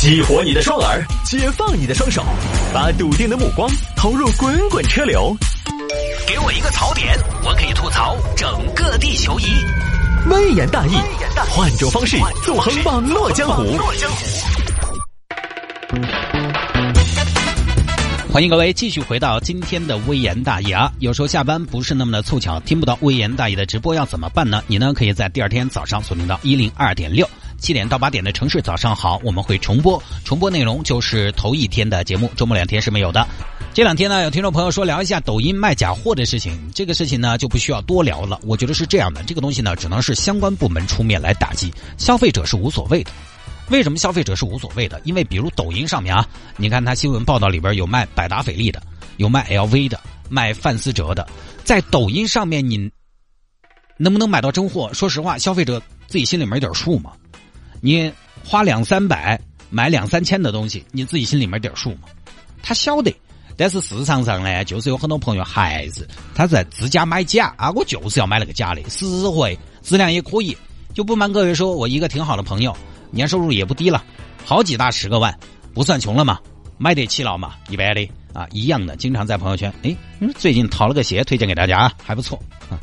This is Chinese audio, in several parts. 激活你的双耳，解放你的双手，把笃定的目光投入滚滚车流。给我一个槽点，我可以吐槽整个地球仪。微言大义，换种方式纵横网络江湖。欢迎各位继续回到今天的微言大义啊！有时候下班不是那么的凑巧，听不到微言大义的直播要怎么办呢？你呢可以在第二天早上锁定到 102.6， 7点到8点的城市早上好，我们会重播内容，就是头一天的节目，周末2天是没有的。这2天呢，有听众朋友说聊一下抖音卖假货的事情，这个事情呢就不需要多聊了。我觉得是这样的，这个东西呢只能是相关部门出面来打击，消费者是无所谓的。为什么消费者是无所谓的？因为比如抖音上面啊，你看他新闻报道里边有卖百达翡丽的，有卖 LV 的，卖范思哲的，在抖音上面你能不能买到真货？说实话，消费者自己心里面有点数嘛。你花200-300买2-3千的东西，你自己心里面有点数嘛。他晓得，但是市场上呢，就是有很多朋友还是他在自家买假啊，我就是要买那个假的，实惠，质量也可以。就不瞒各位说，我一个挺好的朋友。年收入也不低了，好几大10个万，不算穷了嘛，买得起了嘛，100的啊，一样的，经常在朋友圈，哎，最近淘了个鞋，推荐给大家，还不错啊。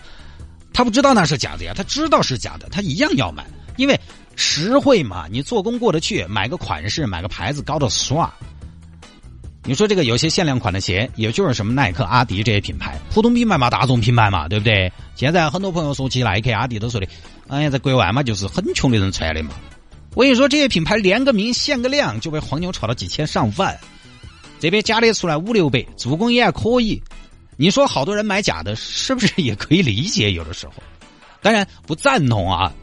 他不知道那是假的呀，他知道是假的，他一样要买，因为实惠嘛，你做工过得去，买个款式，买个牌子高的刷。你说这个有些限量款的鞋，也就是什么耐克、阿迪这些品牌，普通品牌嘛，大众品牌嘛，对不对？现在很多朋友说起耐克、阿迪都说的，哎呀，在国外嘛，就是很穷的人穿的嘛。我跟你说，这些品牌连个名限个量就被黄牛炒到几千上万，这边加列出来5-6倍，主攻也还可以。你说好多人买假的，是不是也可以理解？有的时候当然不赞同啊，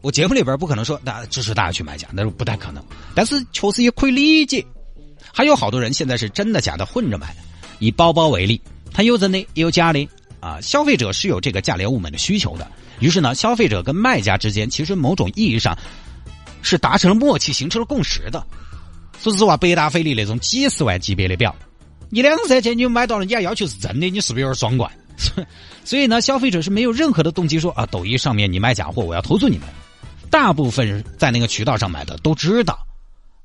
我节目里边不可能说大家支持大家去买假，那是不太可能，但是确实也可以理解。还有好多人现在是真的假的混着买，以包包为例，它有真的也有假的啊，消费者是有这个价廉物美的需求的，于是呢，消费者跟卖家之间其实某种意义上是达成了默契，形成了共识的。说实话，百达翡丽那种几十万级别的表，你2-3千你买到了，人家要求是真的，你是不是有点爽快？所以呢，消费者是没有任何的动机说啊，抖音上面你卖假货，我要投诉你们。大部分在那个渠道上买的都知道，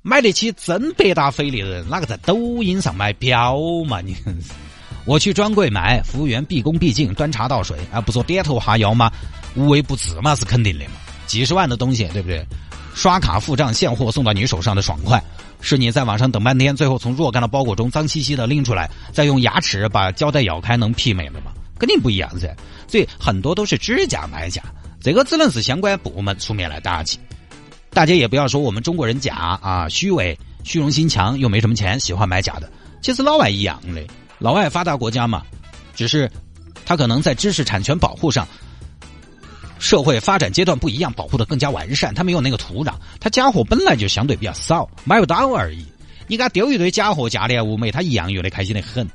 买得起真百达翡丽的人，哪个在抖音上买表嘛？你我去专柜买，服务员毕恭毕敬，端茶倒水啊，不做点头哈腰吗？无微不至嘛，是肯定的嘛。几十万的东西，对不对？刷卡付账，现货送到你手上的爽快，是你在网上等半天，最后从若干的包裹中脏兮兮的拎出来，再用牙齿把胶带咬开，能媲美的吗？肯定不一样噻。所以很多都是知假买假，这个只能是相关部门出面来打击。大家也不要说我们中国人假啊，虚伪、虚荣心强，又没什么钱，喜欢买假的。其实老外一样嘞，老外发达国家嘛，只是他可能在知识产权保护上。社会发展阶段不一样，保护的更加完善，他没有那个土壤，他家伙本来就相对比较少，买不到而已。你给他丢一堆家伙，假的物美，他一样有的开心的很。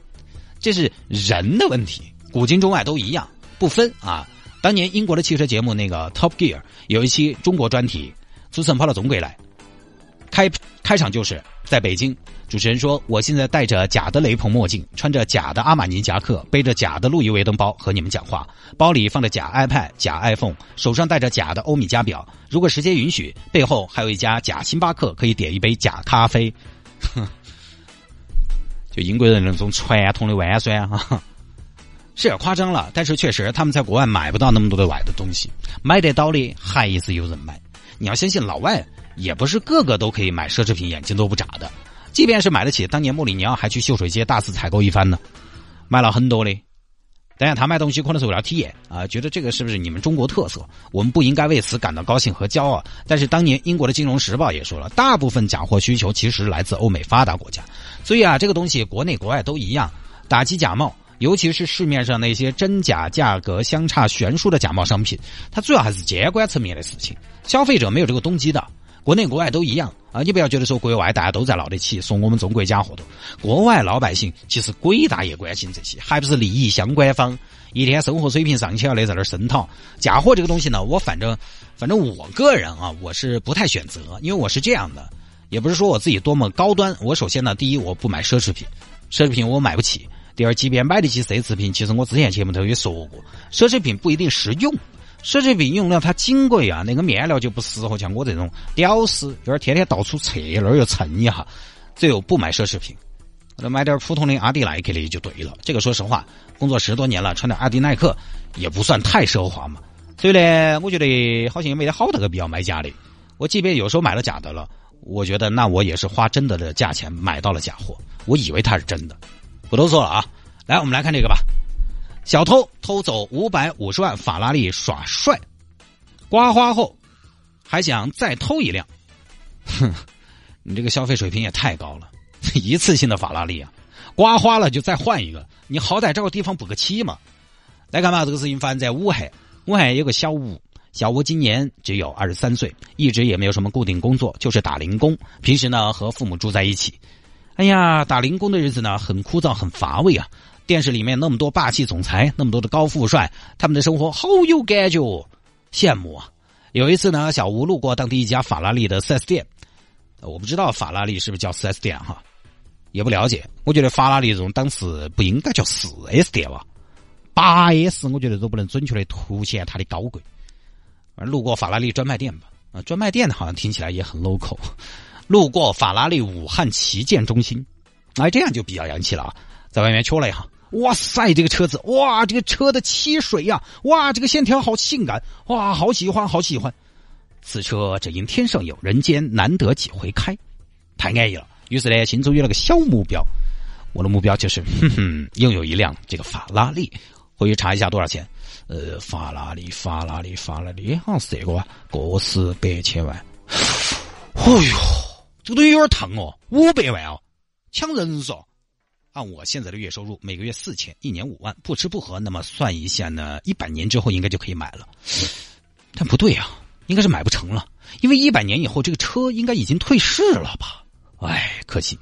这是人的问题，古今中外都一样，不分啊。当年英国的汽车节目那个 Top Gear 有一期中国专题，主持人跑到中国来，开场就是在北京，主持人说：“我现在戴着假的雷朋墨镜，穿着假的阿玛尼夹克，背着假的路易威登包和你们讲话，包里放着假 iPad、假 iPhone， 手上戴着假的欧米茄表。如果时间允许，背后还有一家假星巴克，可以点一杯假咖啡。”就英国人那种传统的玩衰啊，是有点夸张了，但是确实他们在国外买不到那么多的外的东西，买得到的还是有人买。你要相信老外也不是个个都可以买奢侈品，眼睛都不眨的。即便是买得起，当年穆里尼奥还去秀水街大肆采购一番呢，卖了很多嘞。当然他卖东西可能是为了体验啊，觉得这个是不是你们中国特色，我们不应该为此感到高兴和骄傲。但是当年英国的金融时报也说了，大部分假货需求其实来自欧美发达国家。所以啊，这个东西国内国外都一样，打击假冒，尤其是市面上那些真假价格相差悬殊的假冒商品，它主要还是监管层面的事情，消费者没有这个动机的。国内国外都一样啊！你不要觉得说国外大家都在闹得起，送我们中国家伙的。国外老百姓其实鬼大也关心这些，还不是利益相关方一天生活水平上去要来在那深套假货这个东西呢？我反正我个人啊，我是不太选择，因为我是这样的，也不是说我自己多么高端。我首先呢，第一我不买奢侈品，奢侈品我买不起；第二，即便买得起奢侈品，其实我之前节目头也说过，奢侈品不一定实用。所以这备用料它经过啊那个面料就不适合像我这种屌丝，有点天天到处扯了又蹭一下，最后不买奢侈品，买点普通的阿迪耐克的就对了。这个说实话，工作10多年了，穿点阿迪耐克也不算太奢华嘛。所以呢，我觉得好像也没得好大个必要买假的。我即便有时候买了假的了，我觉得那我也是花真的的价钱买到了假货，我以为它是真的。我都说了啊，来我们来看这个吧。小偷偷走550万法拉利耍帅，刮花后还想再偷一辆。哼，你这个消费水平也太高了，一次性的法拉利啊，刮花了就再换一个，你好歹这个地方补个漆嘛。来看吧，这个事情发生在乌海，乌海有个小吴，小吴今年只有23岁，一直也没有什么固定工作，就是打零工，平时呢和父母住在一起。哎呀，打零工的日子呢很枯燥很乏味啊，电视里面那么多霸气总裁，那么多的高富帅，他们的生活好有感觉，羡慕啊。有一次呢，小吴路过当地一家法拉利的 4S 店，我不知道法拉利是不是叫 4S 店哈，也不了解，我觉得法拉利这种当时不应该叫 4S 店吧， 8S 我觉得都不能准确的凸显它的高贵。路过法拉利专卖店吧，专卖店好像听起来也很 local。 路过法拉利武汉旗舰中心，哎，这样就比较洋气了啊，在外面戳了一下，哇塞，这个车子，哇，这个车的漆水呀，哇，这个线条好性感，哇，好喜欢好喜欢，此车只因天上有人间，难得几回开，太安逸了。于是呢，心中有了个小目标，我的目标就是拥有一辆这个法拉利。回去查一下多少钱，法拉利好像是这个吧，过400,000万。哎呦，这个东西有点疼哦，500万哦，呛人嗦。按我现在的月收入，每个月4000，1年5万，不吃不喝，那么算一下呢，100年之后应该就可以买了。但不对啊，应该是买不成了，因为100年以后这个车应该已经退市了吧？哎，可惜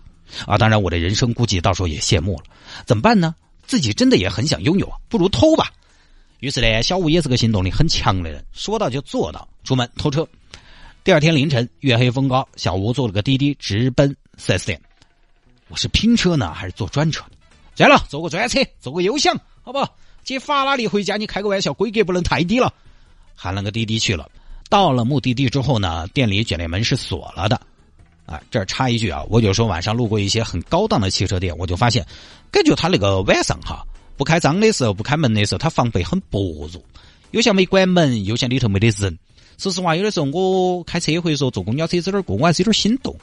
啊！当然，我的人生估计到时候也谢幕了，怎么办呢？自己真的也很想拥有啊，不如偷吧。于是呢，小五也是个行动力很强的人，说到就做到，出门偷车。第二天凌晨，月黑风高，小吴坐了个滴滴直奔4S店。我是拼车呢还是坐专车？对了，坐个专车，坐个油箱，好不好？接法拉利回家，你开个玩笑，规格不能太低了。喊了个滴滴去了，到了目的地之后呢，店里卷帘门是锁了的。啊，这儿插一句啊，我有时候晚上路过一些很高档的汽车店，我就发现，根据他那个晚上哈，不开张的时候，不开门的时候，他防备很薄弱，有像没关门，有像里头没得人。说实话，有的时候我开车或者说坐公交车这点过，我还是有点心动。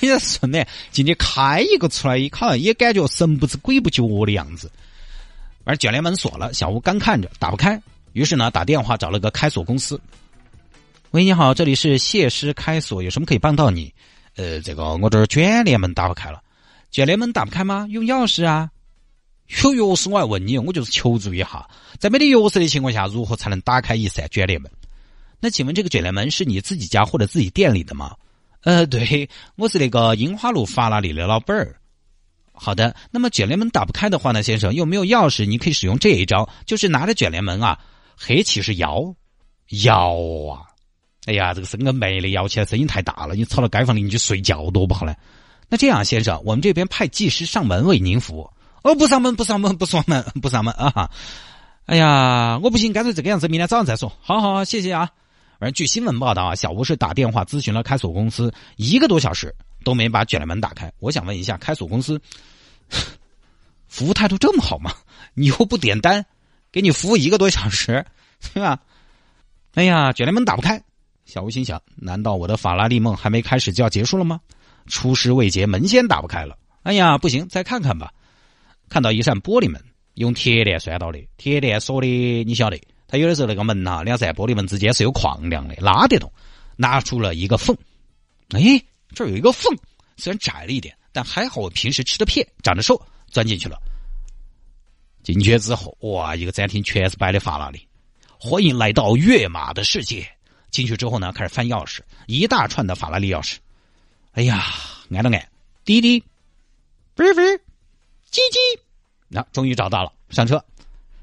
你在说呢？今天开一个出来，好像也感觉神不知鬼不觉的样子。而卷帘门锁了，小吴刚看着打不开，于是呢打电话找了个开锁公司。喂，你好，这里是谢师开锁，有什么可以帮到你？这个我这儿卷帘门打不开了。卷帘门打不开吗？用钥匙啊。有钥匙我还问你，我就是求助一下，在没得钥匙的情况下，如何才能打开一扇卷帘门？那请问这个卷帘门是你自己家或者自己店里的吗？对，我是那个樱花路法拉利的老板儿。好的，那么卷帘门打不开的话呢，先生又没有钥匙，你可以使用这一招，就是拿着卷帘门啊，黑起是摇啊！哎呀，这个生个美的摇起来声音太大了，你吵到街坊邻居睡觉多不好嘞。那这样，先生，我们这边派技师上门为您服务。哦，不上门啊！哎呀，我不行，干脆这个样子，明天早上再说。好，谢谢啊。而据新闻报道啊，小吴是打电话咨询了开锁公司，1个多小时都没把卷帘门打开。我想问一下，开锁公司服务态度这么好吗？你又不点单，给你服务1个多小时，对吧？哎呀，卷帘门打不开。小吴心想，难道我的法拉利梦还没开始就要结束了吗？出师未捷，门先打不开了。哎呀，不行，再看看吧。看到一扇玻璃门，用铁链拴到的，铁链锁的，你晓得。他有的时候那个门啊，两扇玻璃门之间是有框梁的，拉得动，拉出了一个缝。哎，这儿有一个缝，虽然窄了一点，但还好我平时吃的片，长得瘦，钻进去了。进去之后，哇，一个展厅全是白的法拉利，欢迎来到跃马的世界。进去之后呢，开始翻钥匙，一大串的法拉利钥匙。哎呀，挨了挨，滴滴，飞飞，叽叽，那终于找到了，上车。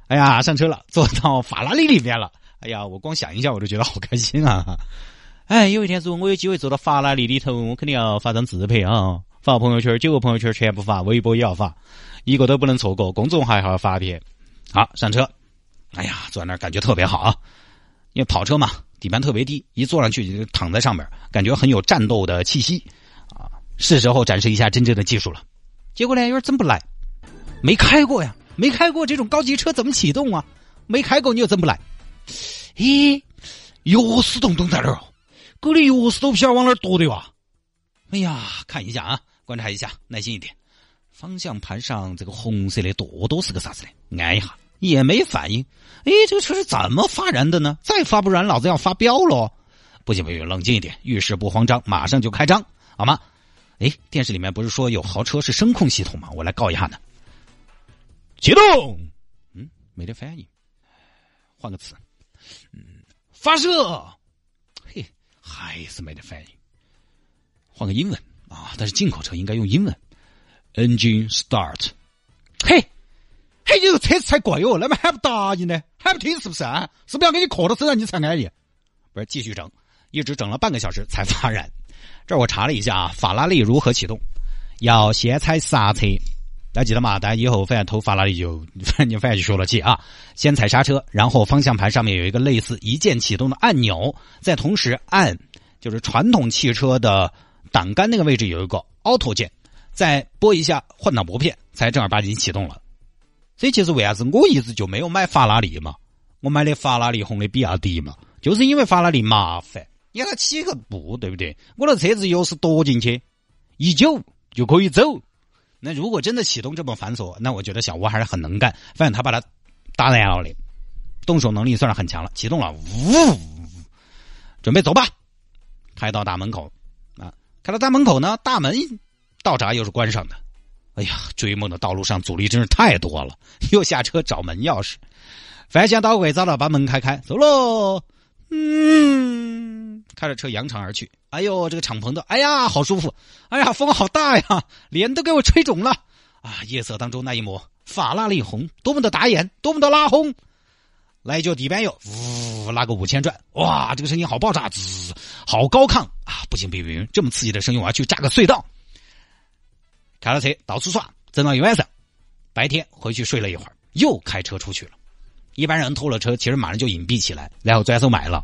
哎呀，上车了，坐到法拉利里面了。哎呀，我光想一下我就觉得好开心啊！哎，有一天如果我有机会坐到法拉利里头，我肯定要发张自拍啊，发朋友圈，9个朋友圈全部发，微博也要发，一个都不能错过，公众号还要发一篇。好，上车，哎呀，坐在那儿感觉特别好啊，因为跑车嘛，底盘特别低，一坐上去就躺在上面，感觉很有战斗的气息啊，是时候展示一下真正的技术了。结果两人真不来，没开过呀，没开过这种高级车怎么启动啊？没开过你又真不来，咦，有死洞洞在这儿，这里有死洞片往那儿躲对吧？哎呀，看一下啊，观察一下，耐心一点。方向盘上这个红色的躲都是个啥子嘞？按一下也没反应。哎，这个车是怎么发燃的呢？再发不燃，老子要发飙了！不行不行，冷静一点，遇事不慌张，马上就开张，好吗？哎，电视里面不是说有豪车是声控系统吗？我来告一下呢。启动，没得反应，换个词，发射，嘿，还是没得反应，换个英文啊，但是进口车应该用英文 ，engine start， 嘿，嘿，这个车子才怪哟，那么还不答应呢，还不听是不是啊？是不是要给你磕到身上你才安逸？不是，继续整，一直整了半个小时才发燃。这我查了一下啊，法拉利如何启动，要先踩刹车。大家记得吗？大家以后发现投法拉利就你发现就说了气啊！先踩刹车，然后方向盘上面有一个类似一键启动的按钮，再同时按就是传统汽车的挡杆那个位置有一个 Auto 键，再拨一下换挡拨片，才正儿八经启动了。所以其实为啥子我一直就没有买法拉利嘛？我买的法拉利红的比亚迪嘛，就是因为法拉利麻烦，你看它起个步对不对？我的车子钥匙躲进去，一揪就可以走。那如果真的启动这么繁琐，那我觉得小吴还是很能干。发现他把他搭在了里，动手能力算是很强了。启动了，呜，准备走吧。开到大门口啊，开到大门口呢，大门到闸又是关上的。哎呀，追梦的道路上阻力真是太多了。又下车找门钥匙，反向捣鬼糟了，把门开，走喽。开着车扬长而去。哎呦，这个敞篷的，哎呀，好舒服！哎呀，风好大呀，脸都给我吹肿了啊！夜色当中那一抹法拉利红，多么的打眼，多么的拉轰！来就底边又呜拉个5000转，哇，这个声音好爆炸，滋，好高亢啊！不行，这么刺激的声音我要去炸个隧道。开了车到处耍，整到一晚上，白天回去睡了一会儿，又开车出去了。一般人偷了车，其实马上就隐蔽起来，然后转手买了。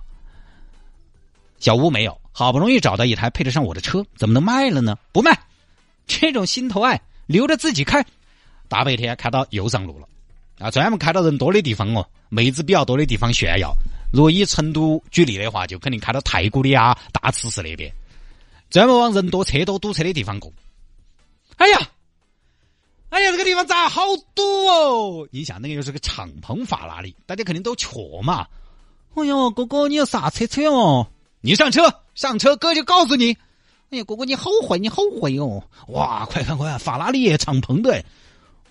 小吴没有，好不容易找到一台配得上我的车，怎么能卖了呢？不卖，这种心头爱留着自己开。大白天开到右上路了，啊，专门开到人多的地方哦，妹子比较多的地方炫耀。如果以成都举例的话，就肯定开到太古里啊、大慈寺那边，专门往人多、车多、堵车的地方过。哎呀，这个地方咋好堵哦？你想，那个又是个敞篷法拉利，大家肯定都糗嘛。哎呦，哥哥，你有啥车车哦？你上车，哥就告诉你。哎呀，果果，你后悔哦！哇，快看，法拉利敞篷的，哎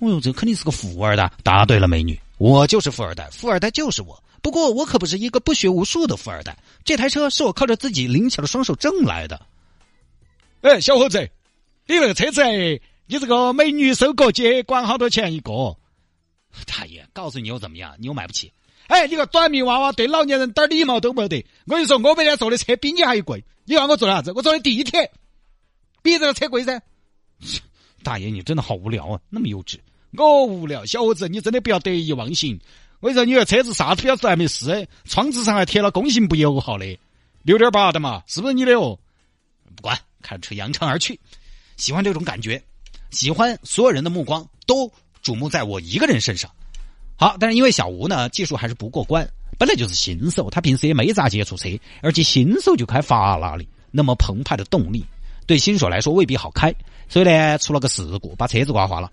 呦，这肯定是个富二代。答对了，美女，我就是富二代，富二代就是我。不过我可不是一个不学无术的富二代，这台车是我靠着自己灵巧的双手挣来的。哎，小伙子，你那个车子，你这个美女收购价管好多钱一个？大爷，告诉你又怎么样？你又买不起。哎，你个短命娃娃，对老年人点礼貌都没得。我跟你说，我每天坐的车比你还贵。你看我坐的啥子？我坐的地铁，比这个车贵噻。大爷，你真的好无聊啊，那么幼稚。我无聊，小伙子，你真的不要得意忘形。我跟你说，你的车子啥子标志还没撕，窗子上还贴了工信部油耗的，6.8的嘛，是不是你的哦？不管，开车扬长而去。喜欢这种感觉，喜欢所有人的目光都瞩目在我一个人身上。好，但是因为小吴呢技术还是不过关，本来就是新手，他平时也没咋接触车，而且新手就开法拉利，那么澎湃的动力对新手来说未必好开，所以呢出了个事故，把车子刮花了。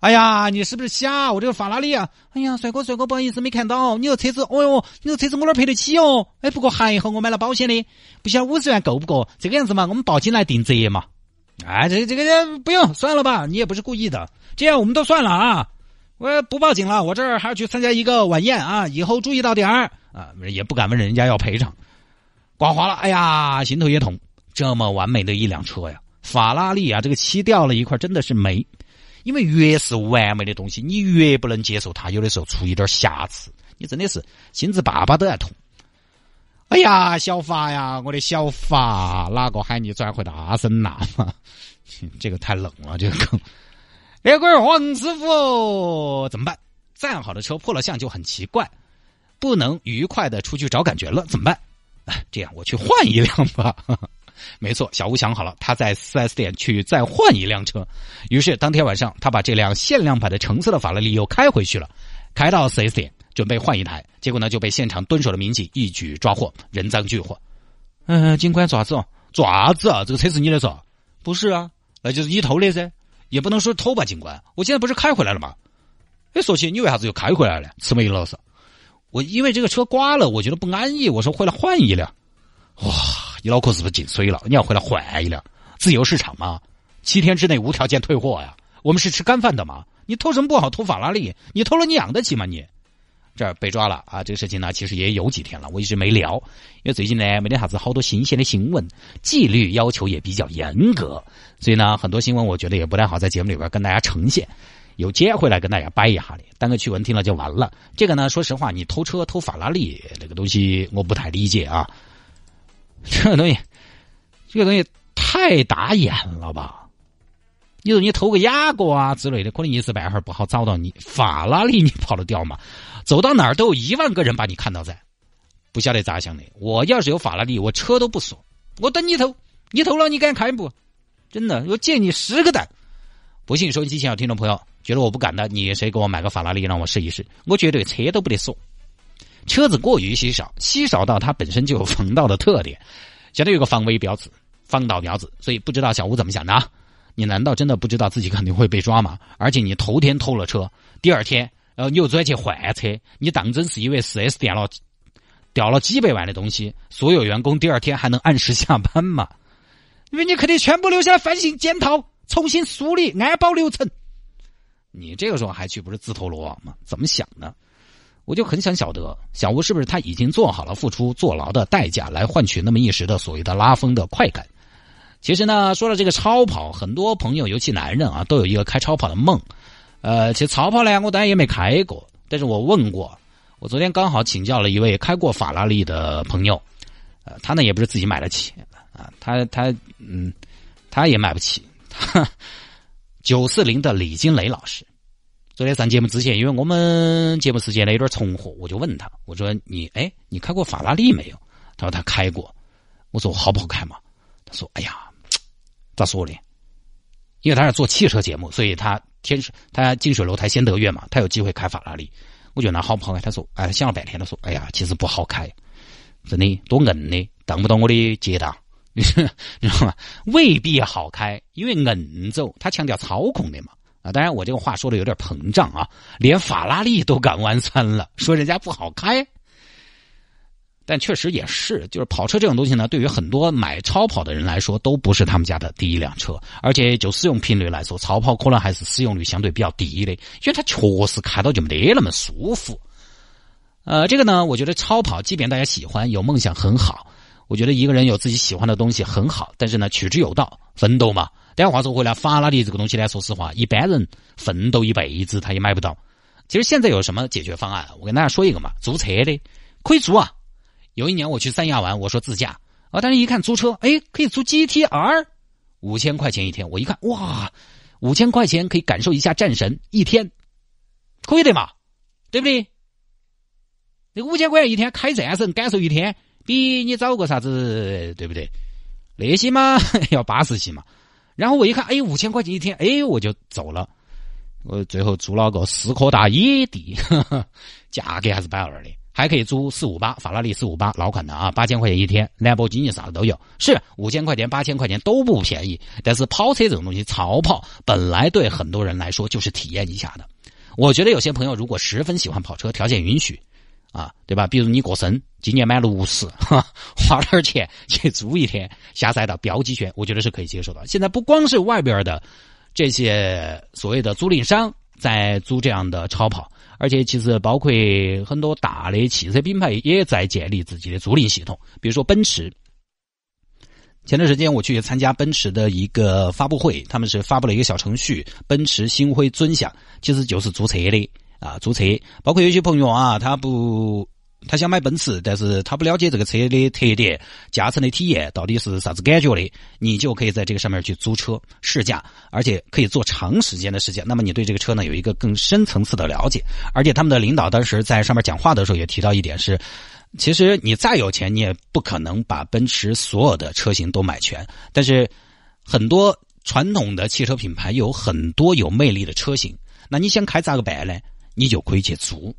哎呀，你是不是瞎？我这个法拉利啊！哎呀，帅哥，不好意思没看到，你有车子，哦哟，你有车子我哪赔得起哦？哎，不过还好我买了保险的，不晓得50万够不够？这个样子嘛，我们保金来定责嘛。哎，这个不用，算了吧，你也不是故意的，这样我们都算了啊。我不报警了，我这儿还要去参加一个晚宴啊！以后注意到点儿啊，也不敢问人家要赔偿。刮花了，哎呀，心头一痛。这么完美的一辆车呀，法拉利啊，这个漆掉了一块，真的是美。因为越是完美的东西，你越不能接受它，有的时候出一点瑕疵，你真的是心子粑粑都在痛。哎呀，小法呀，我的小法，哪个喊你转回大森拿嘛？这个太冷了，这个梗。那个黄师傅怎么办？再好的车破了相就很奇怪，不能愉快的出去找感觉了，怎么办？这样我去换一辆吧。没错，小吴想好了，他在 4S 店去再换一辆车。于是当天晚上，他把这辆限量版的橙色的法拉利又开回去了，开到 4S 店准备换一台，结果呢就被现场蹲守的民警一举抓获，人赃俱获。警官爪子哦，爪子啊，这个车是你的爪？不是啊，那就是你偷的噻，也不能说偷吧，警官，我现在不是开回来了吗？哎，说起你为啥子又开回来了？吃没一老实，我因为这个车刮了，我觉得不安逸，我说回来换一辆。哇，你脑壳是不是进水了？你要回来换一辆，自由市场嘛，7天之内无条件退货呀。我们是吃干饭的嘛，你偷什么不好？偷法拉利，你偷了你养得起吗？你这被抓了啊！这个事情呢，其实也有几天了，我一直没聊，因为最近呢没得啥子好多新鲜的新闻，纪律要求也比较严格，所以呢很多新闻我觉得也不太好在节目里边跟大家呈现，有接回来跟大家掰一下的，当个趣闻听了就完了。这个呢，说实话，你偷车偷法拉利这个东西我不太理解啊，这个东西太打眼了吧？你说你偷个鸭狗啊之类的，可能一时半会儿不好找到你，法拉利你跑得掉吗？走到哪儿都有1万个人把你看到在，不晓得咋想的。我要是有法拉利，我车都不锁，我等你偷，你偷了你敢开不？真的，我借你10个胆。不信收音机前有听众朋友觉得我不敢的，你谁给我买个法拉利让我试一试？我绝对车都不得锁，车子过于稀少，稀少到它本身就有防盗的特点，相当于有个防微标子、防盗标子。所以不知道小吴怎么想的啊？你难道真的不知道自己肯定会被抓吗？而且你头天偷了车，第二天你又专去换车，你当真是因为 4S 店了掉了几百万的东西，所有员工第二天还能按时下班吗？因为你肯定全部留下来反省检讨，重新梳理安保流程。你这个时候还去不是自投罗网吗？怎么想呢？我就很想晓得，小吴是不是他已经做好了付出坐牢的代价来换取那么一时的所谓的拉风的快感？其实呢，说了这个超跑，很多朋友尤其男人啊都有一个开超跑的梦。其实超跑呢我当然也没开过，但是我问过，我昨天刚好请教了一位开过法拉利的朋友，他呢也不是自己买得起啊，他也买不起。940的李金雷老师，昨天咱节目之前，因为我们节目时间呢有点重合，我就问他，我说你开过法拉利没有？他说他开过。我说好不好开嘛？他说哎呀。咋说呢？因为他是做汽车节目，所以他近水楼台先得月嘛，他有机会开法拉利。我觉得好不好开？他说，哎，想了半天，他说，哎呀，其实不好开，真的多硬的，当不到我的捷达，你知道吗？未必好开，因为硬走，他强调操控的嘛。啊，当然我这个话说的有点膨胀啊，连法拉利都敢弯三了，说人家不好开。但确实也是，就是跑车这种东西呢，对于很多买超跑的人来说，都不是他们家的第一辆车。而且就使用频率来说，超跑可能还是使用率相对比较低的，因为它确实开到就没那么舒服。这个呢，我觉得超跑，即便大家喜欢有梦想很好，我觉得一个人有自己喜欢的东西很好，但是呢，取之有道，奋斗嘛。但话说回来，法拉利这个东西来说实话，一般人奋斗一辈子他也买不到。其实现在有什么解决方案？我跟大家说一个嘛，租车的可以租啊。有一年我去三亚玩，我说自驾啊，但是一看租车，哎，可以租 GTR， 5000块钱一天。我一看，哇，5000块钱可以感受一下战神一天，可以的嘛，对不对？那5000块钱一天开战神感受一天，比你找个啥子，对不对？那些嘛要80些嘛。然后我一看，哎，5000块钱一天，哎，我就走了。我最后租了个10棵大野地，价格还是120的。还可以租458法拉利458老款的啊，8000块钱一天，兰博基尼啥的都有，是5000块钱8000块钱都不便宜。但是跑车这种东西，潮跑本来对很多人来说就是体验一下的。我觉得有些朋友如果十分喜欢跑车，条件允许啊，对吧？比如你过生，今年买60，花点钱去租一天下赛道飙几圈，我觉得是可以接受的。现在不光是外边的这些所谓的租赁商在租这样的超跑，而且其实包括很多大的汽车品牌也在建立自己的租赁系统，比如说奔驰。前段时间我去参加奔驰的一个发布会，他们是发布了一个小程序，奔驰星辉尊享，其实就是租车的啊，租车。包括有些朋友啊，他不他想买奔驰，但是他不了解这个车的特点、驾乘的体验到底是啥子感觉的，你就可以在这个上面去租车试驾，而且可以做长时间的试驾。那么你对这个车呢有一个更深层次的了解。而且他们的领导当时在上面讲话的时候也提到一点是，其实你再有钱你也不可能把奔驰所有的车型都买全，但是很多传统的汽车品牌有很多有魅力的车型，那你想开咋个办呢？你就可以去租。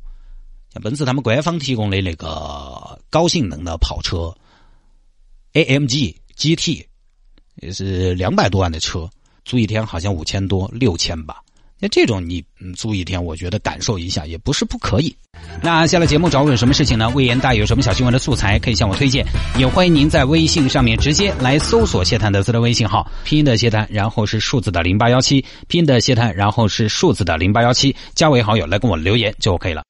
像奔驰他们官方提供的那个高性能的跑车 AMG GT 也是200多万的车，租一天好像5000多6000吧。那这种你租一天我觉得感受一下也不是不可以。那下了节目找我有什么事情呢？魏延大有什么小新闻的素材可以向我推荐，也欢迎您在微信上面直接来搜索谢探德斯的微信号，拼音的谢探然后是数字的0817，拼音的谢探然后是数字的0817，加为好友来跟我留言就 OK 了。